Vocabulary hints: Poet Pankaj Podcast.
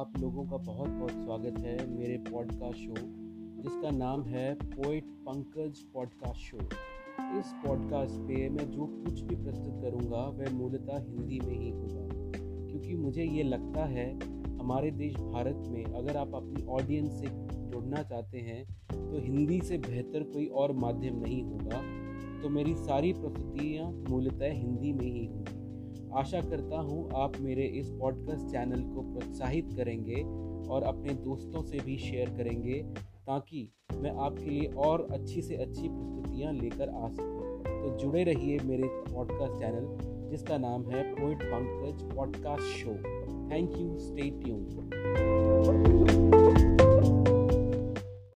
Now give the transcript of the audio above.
आप लोगों का बहुत बहुत स्वागत है मेरे पॉडकास्ट शो जिसका नाम है पोएट पंकज पॉडकास्ट शो। इस पॉडकास्ट पे मैं जो कुछ भी प्रस्तुत करूँगा वह मूलतः हिंदी में ही होगा, क्योंकि मुझे ये लगता है हमारे देश भारत में अगर आप अपनी ऑडियंस से जुड़ना चाहते हैं तो हिंदी से बेहतर कोई और माध्यम नहीं होगा। तो मेरी सारी प्रस्तुतियाँ मूलतः हिंदी में ही होंगी। आशा करता हूँ आप मेरे इस पॉडकास्ट चैनल को प्रोत्साहित करेंगे और अपने दोस्तों से भी शेयर करेंगे ताकि मैं आपके लिए और अच्छी से अच्छी प्रस्तुतियाँ लेकर आ सकूँ। तो जुड़े रहिए मेरे पॉडकास्ट चैनल जिसका नाम है poet Pankaj podcast show. Thank you, stay tuned.